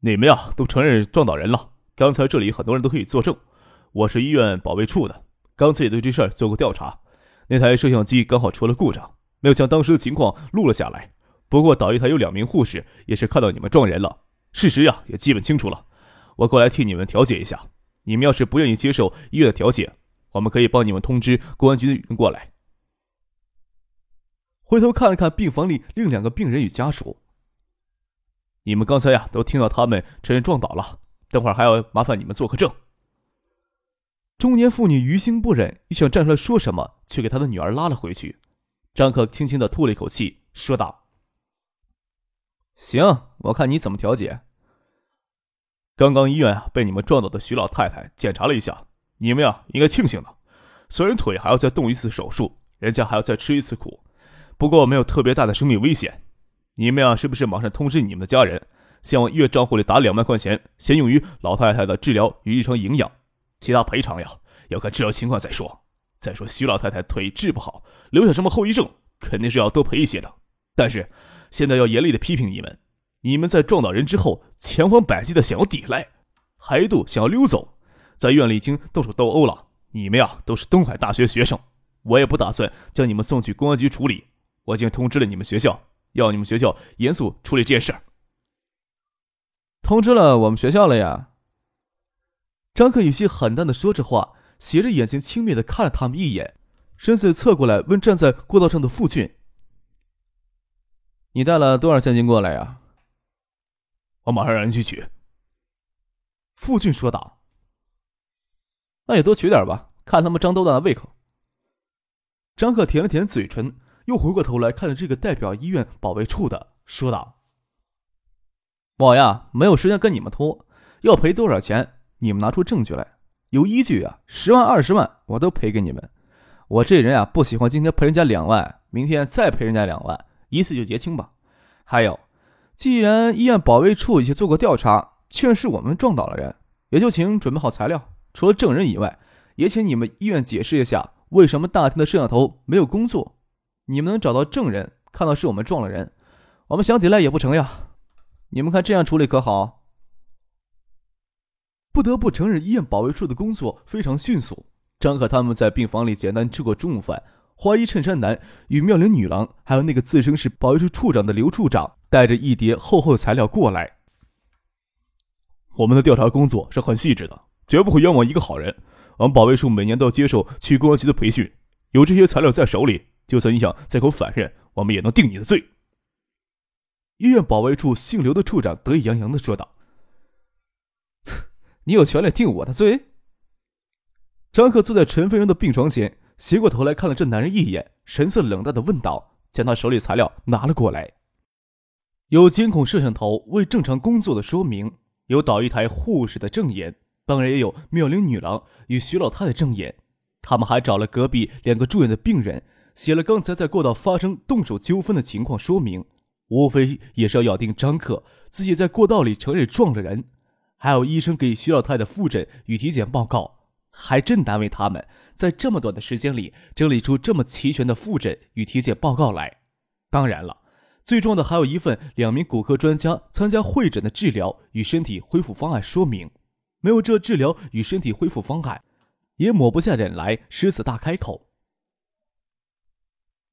你们呀，都承认撞倒人了。刚才这里很多人都可以作证，我是医院保卫处的，刚才也对这事儿做过调查。那台摄像机刚好出了故障，没有将当时的情况录了下来。不过导医台有2名护士也是看到你们撞人了，事实呀也基本清楚了。我过来替你们调解一下，你们要是不愿意接受医院的调解，我们可以帮你们通知公安局的人过来。回头看了看病房里另2个病人与家属，你们刚才呀都听到他们承认撞倒了，等会儿还要麻烦你们做个证。中年妇女于心不忍，一想站出来说什么，却给她的女儿拉了回去。张克轻轻地吐了一口气，说道：“行，我看你怎么调解。刚刚医院被你们撞倒的徐老太太检查了一下，你们呀应该庆幸的，虽然腿还要再动一次手术，人家还要再吃一次苦。”不过没有特别大的生命危险，你们呀是不是马上通知你们的家人，先往医院账户里打2万块钱，先用于老太太的治疗与日常营养，其他赔偿呀要看治疗情况再说。再说徐老太太腿治不好，留下什么后遗症，肯定是要多赔一些的。但是现在要严厉的批评你们，你们在撞倒人之后千方百计的想要抵赖，还一度想要溜走，在医院里已经动手斗殴了。你们呀都是东海大学学生，我也不打算将你们送去公安局处理。我已经通知了你们学校，要你们学校严肃处理这件事儿。通知了我们学校了呀？张克语气很淡的说着话，斜着眼睛轻蔑的看了他们一眼，身子侧过来问站在过道上的傅俊：“你带了多少现金过来呀？”“我马上让人去取。”傅俊说道。“那也多取点吧，看他们张兜大的胃口。”张克舔了舔嘴唇，又回过头来看着这个代表医院保卫处的，说道：“我呀没有时间跟你们拖，要赔多少钱你们拿出证据来，有依据啊，10万20万我都赔给你们。我这人啊不喜欢今天赔人家2万，明天再赔人家2万，一次就结清吧。还有，既然医院保卫处已经做过调查，确认是我们撞倒了人，也就请准备好材料，除了证人以外，也请你们医院解释一下为什么大厅的摄像头没有工作。你们能找到证人，看到是我们撞了人，我们想抵赖也不成呀。你们看这样处理可好？”不得不承认，医院保卫处的工作非常迅速。张克他们在病房里简单吃过中午饭，花衣衬衫男与妙龄女郎，还有那个自称是保卫处处长的刘处长，带着一叠厚厚的材料过来。“我们的调查工作是很细致的，绝不会冤枉一个好人。我们保卫处每年都要接受去公安局的培训，有这些材料在手里，就算你想再口反认，我们也能定你的罪。”医院保卫处姓刘的处长得意洋洋地说道。“你有权利定我的罪？”张克坐在陈飞荣的病床前，斜过头来看了这男人一眼，神色冷淡地问道，将他手里材料拿了过来。有监控摄像头为正常工作的说明，有导医台护士的证言，当然也有妙龄女郎与徐老太的证言。他们还找了隔壁2个住院的病人，写了刚才在过道发生动手纠纷的情况说明，无非也是要咬定张克自己在过道里承认撞了人。还有医生给徐老太的复诊与体检报告，还真难为他们在这么短的时间里整理出这么齐全的复诊与体检报告来。当然了，最重要的还有一份2名骨科专家参加会诊的治疗与身体恢复方案说明。没有这治疗与身体恢复方案，也抹不下忍来狮子大开口。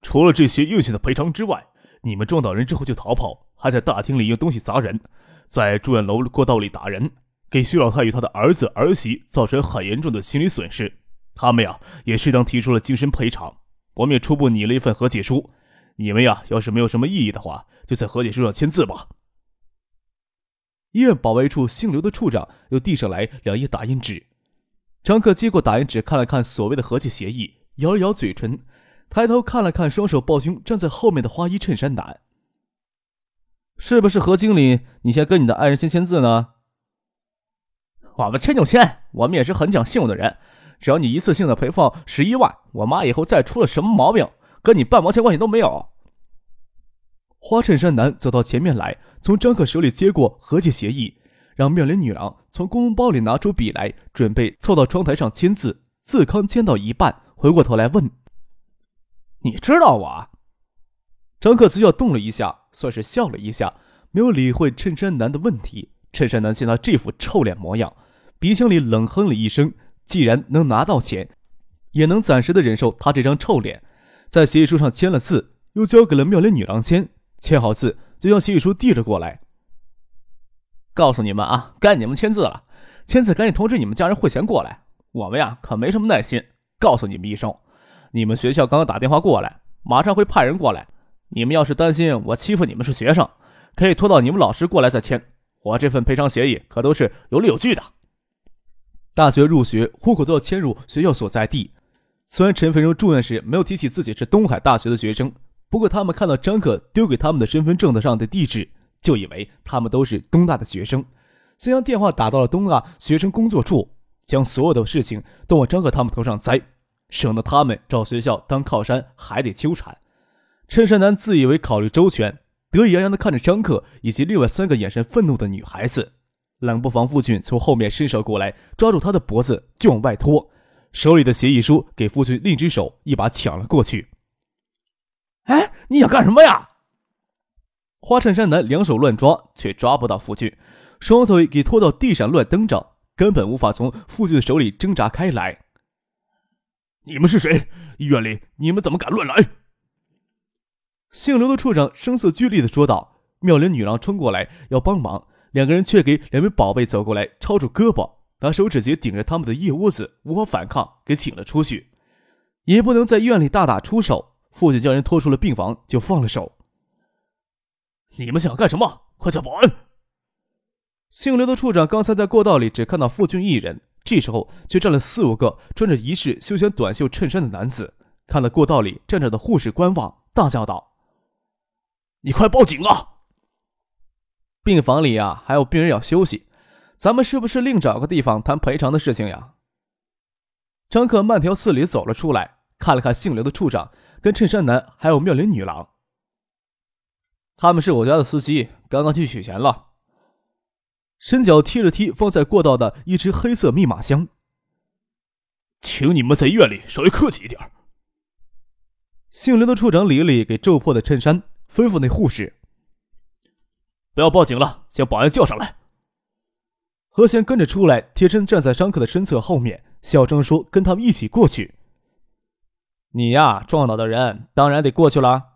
除了这些硬性的赔偿之外，你们撞倒人之后就逃跑，还在大厅里用东西砸人，在住院楼过道里打人，给徐老太与他的儿子儿媳造成很严重的心理损失，他们呀也适当提出了精神赔偿。我们也初步拟了一份和解书，你们呀要是没有什么异议的话，就在和解书上签字吧。”医院保卫处姓刘的处长又递上来2页打印纸，张克接过打印纸看了看所谓的和解协议，摇了摇嘴唇，抬头看了看双手抱胸站在后面的花衣衬衫男。“是不是何经理你先跟你的爱人先签字呢？”我们迁就迁，我们也是很讲信用的人。只要你一次性的赔付11万，我妈以后再出了什么毛病，跟你半毛钱关系都没有。花衬衫男走到前面来，从张可手里接过和解协议，让妙龄女郎从公文包里拿出笔来，准备凑到窗台上签字。自康签到一半，回过头来问：“你知道我？”张可嘴角动了一下，算是笑了一下，没有理会衬衫男的问题。衬衫男见他这副臭脸模样，鼻腔里冷哼了一声。既然能拿到钱，也能暂时的忍受他这张臭脸。在协议书上签了字，又交给了妙龄女郎签。签好字，就将协议书递了过来。告诉你们啊，该你们签字了。签字赶紧通知你们家人汇钱过来。我们呀，可没什么耐心。告诉你们一声，你们学校刚刚打电话过来，马上会派人过来。你们要是担心我欺负你们是学生，可以拖到你们老师过来再签。我这份赔偿协议可都是有理有据的。大学入学，户口都要迁入学校所在地。虽然陈飞荣住院时没有提起自己是东海大学的学生，不过他们看到张可丢给他们的身份证上的地址，就以为他们都是东大的学生，先将电话打到了东大学生工作处，将所有的事情都往张可他们头上栽，省得他们找学校当靠山还得纠缠。衬衫男自以为考虑周全，得意洋洋地看着张可以及另外3个眼神愤怒的女孩子。冷不防父亲从后面伸手过来，抓住他的脖子就往外拖，手里的协议书给父亲另一只手一把抢了过去。哎，你想干什么呀？花衬衫男两手乱抓，却抓不到父亲，双腿给拖到地上乱蹬着，根本无法从父亲的手里挣扎开来。你们是谁？医院里你们怎么敢乱来？姓刘的处长声色俱厉地说道。妙龄女郎冲过来要帮忙，两个人却给两位宝贝走过来，抄住胳膊，拿手指节顶着他们的腋窝子，无法反抗，给请了出去。也不能在医院里大打出手，父亲将人拖出了病房，就放了手。你们想干什么？快叫保安！姓刘的处长刚才在过道里只看到父亲一人，这时候却站了4、5个穿着一式休闲短袖衬衫的男子，看到过道里站着的护士观望，大叫道：“你快报警啊！病房里啊，还有病人要休息，咱们是不是另找个地方谈赔偿的事情呀？”张克慢条斯理走了出来，看了看姓刘的处长跟衬衫男还有妙龄女郎，他们是我家的司机，刚刚去取钱了。伸脚踢了踢放在过道的一只黑色密码箱。请你们在医院里稍微客气一点。姓刘的处长理理给皱破的衬衫，吩咐那护士：“不要报警了，将保安叫上来。”何贤跟着出来，贴身站在张克的身侧后面，小声说：“跟他们一起过去。”“你呀，撞倒的人当然得过去了。”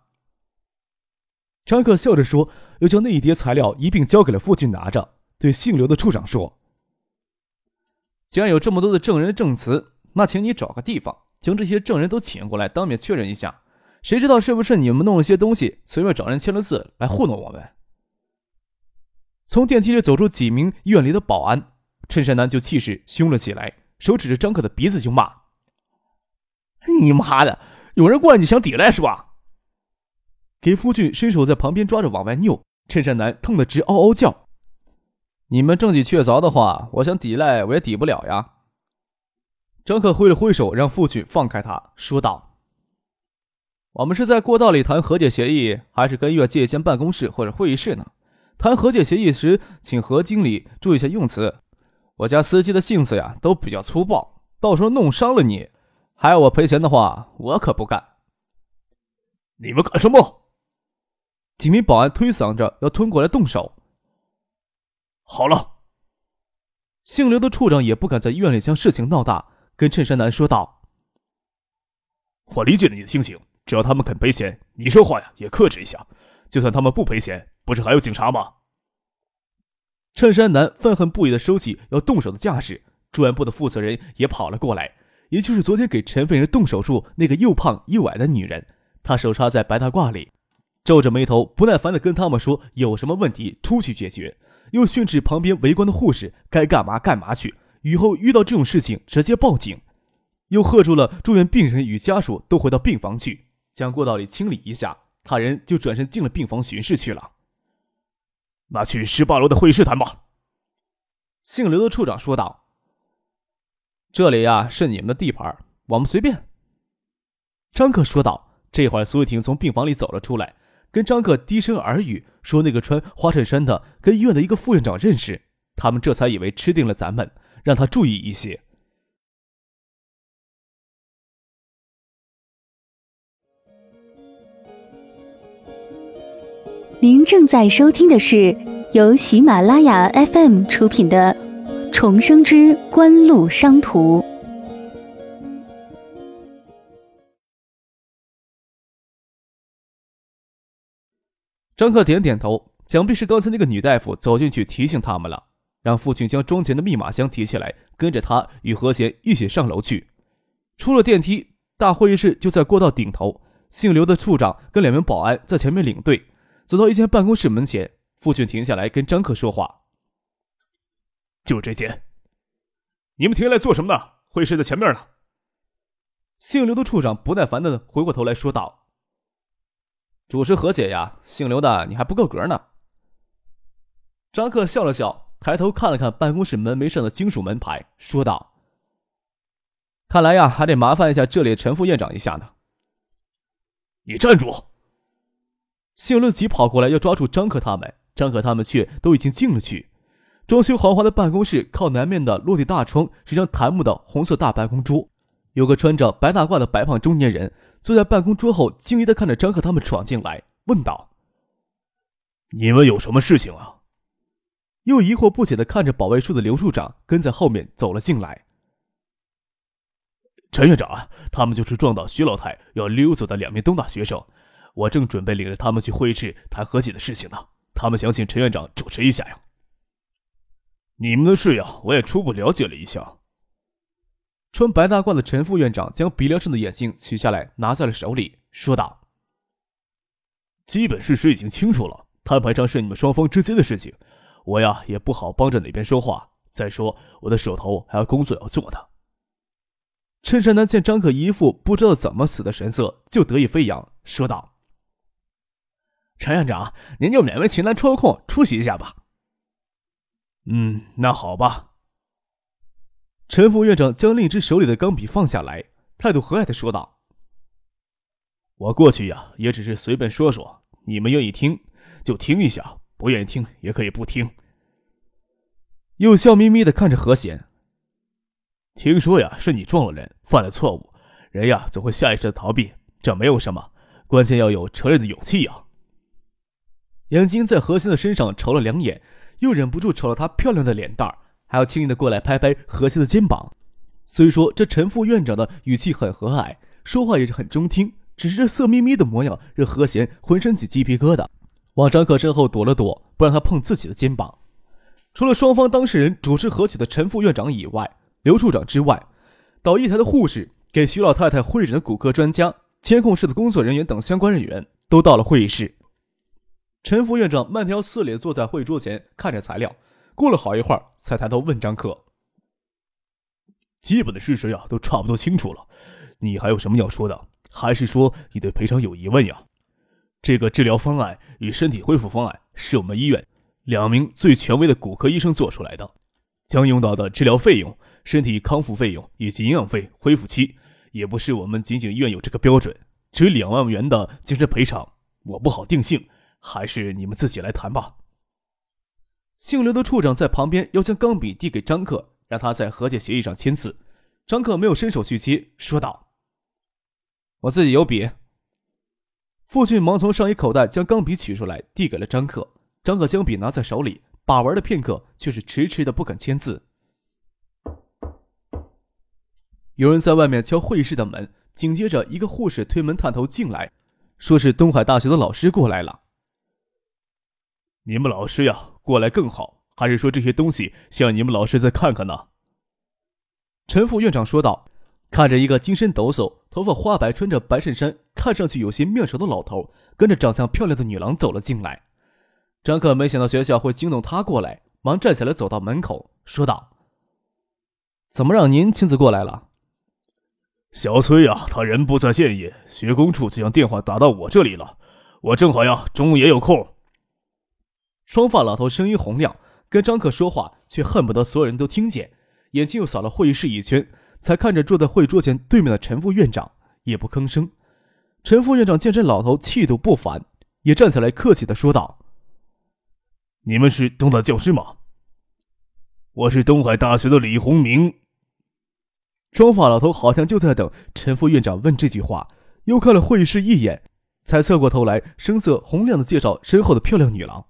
张克笑着说，又将那一叠材料一并交给了父亲拿着，对姓刘的处长说：“既然有这么多的证人证词，那请你找个地方将这些证人都请过来，当面确认一下。谁知道是不是你们弄了些东西，随便找人签了字来糊弄我们？”从电梯里走出几名医院里的保安，衬衫男就气势凶了起来，手指着张克的鼻子就骂：“你妈的，有人过来你想抵赖是吧？”给夫君伸手在旁边抓着往外拗，衬衫男疼得直嗷嗷叫：“你们证据确凿的话，我想抵赖我也抵不了呀！”张克挥了挥手让夫君放开他，说道：“我们是在过道里谈和解协议，还是跟医院借一间办公室或者会议室呢？谈和解协议时，请何经理注意一下用词。我家司机的性子呀，都比较粗暴，到时候弄伤了你，还要我赔钱的话，我可不干。”“你们干什么？”几名保安推搡着要吞过来动手。“好了。”姓刘的处长也不敢在医院里将事情闹大，跟衬衫男说道：“我理解你的心情，只要他们肯赔钱，你说话呀也克制一下。就算他们不赔钱，不是还有警察吗？”衬衫男愤恨不已地收起要动手的架势，住院部的负责人也跑了过来，也就是昨天给陈飞人动手术那个又胖又矮的女人，她手插在白大褂里，皱着眉头，不耐烦地跟他们说有什么问题出去解决，又训斥旁边围观的护士该干嘛干嘛去，以后遇到这种事情直接报警，又喝住了住院病人与家属都回到病房去，将过道里清理一下。他人就转身进了病房巡视去了。“那去18楼的会议室谈吧。”姓刘的处长说道：“这里呀是你们的地盘，我们随便。”张克说道。这会儿苏玉婷从病房里走了出来，跟张克低声耳语，说那个穿花衬衫的跟医院的一个副院长认识，他们这才以为吃定了咱们，让他注意一些。您正在收听的是由喜马拉雅 FM 出品的《重生之官路商途》。张克点点头，想必是刚才那个女大夫走进去提醒他们了，让父亲将装钱的密码箱提起来，跟着他与和谐一起上楼去。出了电梯，大会议室就在过道顶头，姓刘的处长跟两名保安在前面领队。走到一间办公室门前，父亲停下来跟张克说话：“就这间。”“你们停下来做什么呢？会议室在前面呢。”姓刘的处长不耐烦地回过头来说道：“主持和解呀，姓刘的你还不够格呢。”张克笑了笑，抬头看了看办公室门楣上的金属门牌，说道：“看来呀，还得麻烦一下这里的陈副院长一下呢。”“你站住！”姓刘急跑过来要抓住张克他们，张克他们却都已经进了去。装修豪华的办公室靠南面的落地大窗是张檀木的红色大办公桌，有个穿着白大褂的白胖中年人坐在办公桌后，惊疑地看着张克他们闯进来，问道：“你们有什么事情啊？”又疑惑不解地看着保卫处的刘处长跟在后面走了进来。“陈院长，他们就是撞到徐老太要溜走的两名东大学生，我正准备领着他们去会议室谈和解的事情呢，他们想请陈院长主持一下呀。”“你们的事呀，我也初步了解了一下。”穿白大褂的陈副院长将鼻梁上的眼镜取下来，拿在了手里，说道：“基本事实已经清楚了，摊牌上是你们双方之间的事情，我呀也不好帮着哪边说话，再说我的手头还有工作要做呢。”衬衫男见张克一副不知道怎么死的神色，就得意飞扬，说道：“陈院长，您就勉为其难抽空出席一下吧。”“那好吧。”陈副院长将另一只手里的钢笔放下来，态度和蔼地说道：“我过去呀，也只是随便说说，你们愿意听就听一下，不愿意听也可以不听。”又笑眯眯地看着和弦：“听说呀，是你撞了人，犯了错误，人呀总会下意识的逃避，这没有什么，关键要有承认的勇气呀。”眼睛在何贤的身上瞅了两眼，又忍不住瞅了她漂亮的脸蛋儿，还要轻易的过来拍拍何贤的肩膀。虽说这陈副院长的语气很和蔼，说话也是很中听，只是这色眯眯的模样让何贤浑身起鸡皮疙瘩，往张克身后躲了躲，不让他碰自己的肩膀。除了双方当事人主持和解的陈副院长以外，刘处长之外，到一台的护士、给徐老太太会诊的骨科专家、监控室的工作人员等相关人员都到了会议室。陈副院长慢条斯理坐在会桌前看着材料，过了好一会儿才抬头问张克：“基本的事实呀，都差不多清楚了，你还有什么要说的？还是说你对赔偿有疑问呀？这个治疗方案与身体恢复方案是我们医院两名最权威的骨科医生做出来的，将用到的治疗费用、身体康复费用以及营养费恢复期，也不是我们仅仅医院有这个标准。至于2万元的精神赔偿，我不好定性。还是你们自己来谈吧。”姓刘的处长在旁边要将钢笔递给张克，让他在和解协议上签字。张克没有伸手去接，说道：“我自己有笔。”父亲忙从上衣口袋将钢笔取出来，递给了张克。张克将笔拿在手里，把玩了片刻，却是迟迟的不肯签字。有人在外面敲会议室的门，紧接着一个护士推门探头进来，说是东海大学的老师过来了。“你们老师呀，过来更好，还是说这些东西先让你们老师再看看呢？”陈副院长说道，看着一个精神抖擞、头发花白、穿着白衬衫、看上去有些面熟的老头，跟着长相漂亮的女郎走了进来。张克没想到学校会惊动他过来，忙站起来走到门口，说道：“怎么让您亲自过来了？”“小崔呀，他人不在建业，学工处就将电话打到我这里了，我正好呀，中午也有空。”双发老头声音洪亮，跟张克说话，却恨不得所有人都听见。眼睛又扫了会议室一圈，才看着坐在会桌前对面的陈副院长，也不吭声。陈副院长见这老头气度不凡，也站起来客气地说道：“你们是东大教师吗？我是东海大学的李洪明。”妆发老头好像就在等陈副院长问这句话，又看了会议室一眼，才侧过头来，声色洪亮地介绍身后的漂亮女郎：“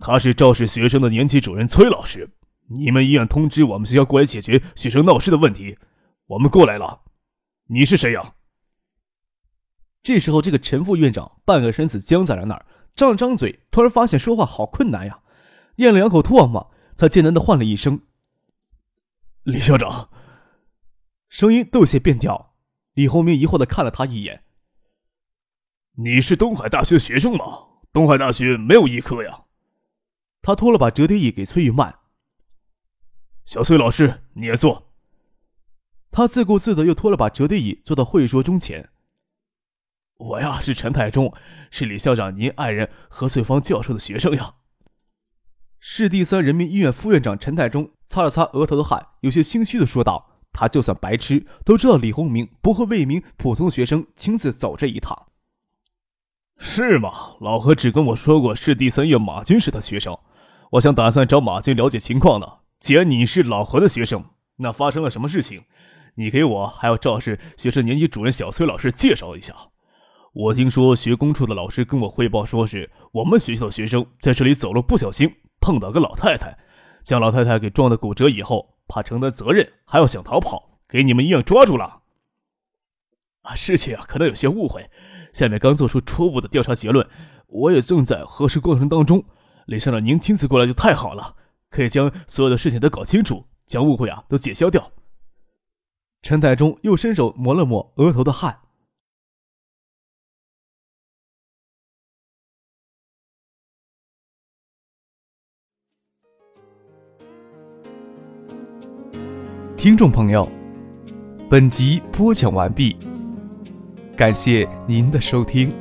她是赵氏学生的年级主任崔老师，你们一样通知我们学校过来解决学生闹事的问题，我们过来了。你是谁呀？”这时候这个陈副院长半个身子僵在了那儿，张了张嘴，突然发现说话好困难呀，咽了两口唾沫，才艰难地唤了一声：“李校长。”声音都有些变调。李洪明疑惑地看了他一眼：“你是东海大学学生吗？东海大学没有医科呀。”他拖了把折叠椅给崔玉曼：“小崔老师，你也坐。”他自顾自的又拖了把折叠椅坐到会桌中前：“我呀是陈派忠，是李校长您爱人何翠芳教授的学生呀。”市第三人民医院副院长陈泰忠擦了擦额头的汗，有些心虚的说道：“他就算白痴，都知道李洪明不会为一名普通学生亲自走这一趟。”“是吗？老何只跟我说过市第三院马军是他学生，我想打算找马军了解情况呢。既然你是老何的学生，那发生了什么事情，你给我还有赵氏学生年级主任小崔老师介绍一下。我听说学工处的老师跟我汇报，说是我们学校的学生在这里走路不小心碰到个老太太，将老太太给撞得骨折以后，怕承担责任，还要想逃跑，给你们一样抓住了。事情可能有些误会，下面刚做出初步的调查结论，我也正在核实过程当中。李校长您亲自过来就太好了，可以将所有的事情都搞清楚，将误会都解消掉。”陈泰忠又伸手抹了抹额头的汗。听众朋友，本集播讲完毕，感谢您的收听。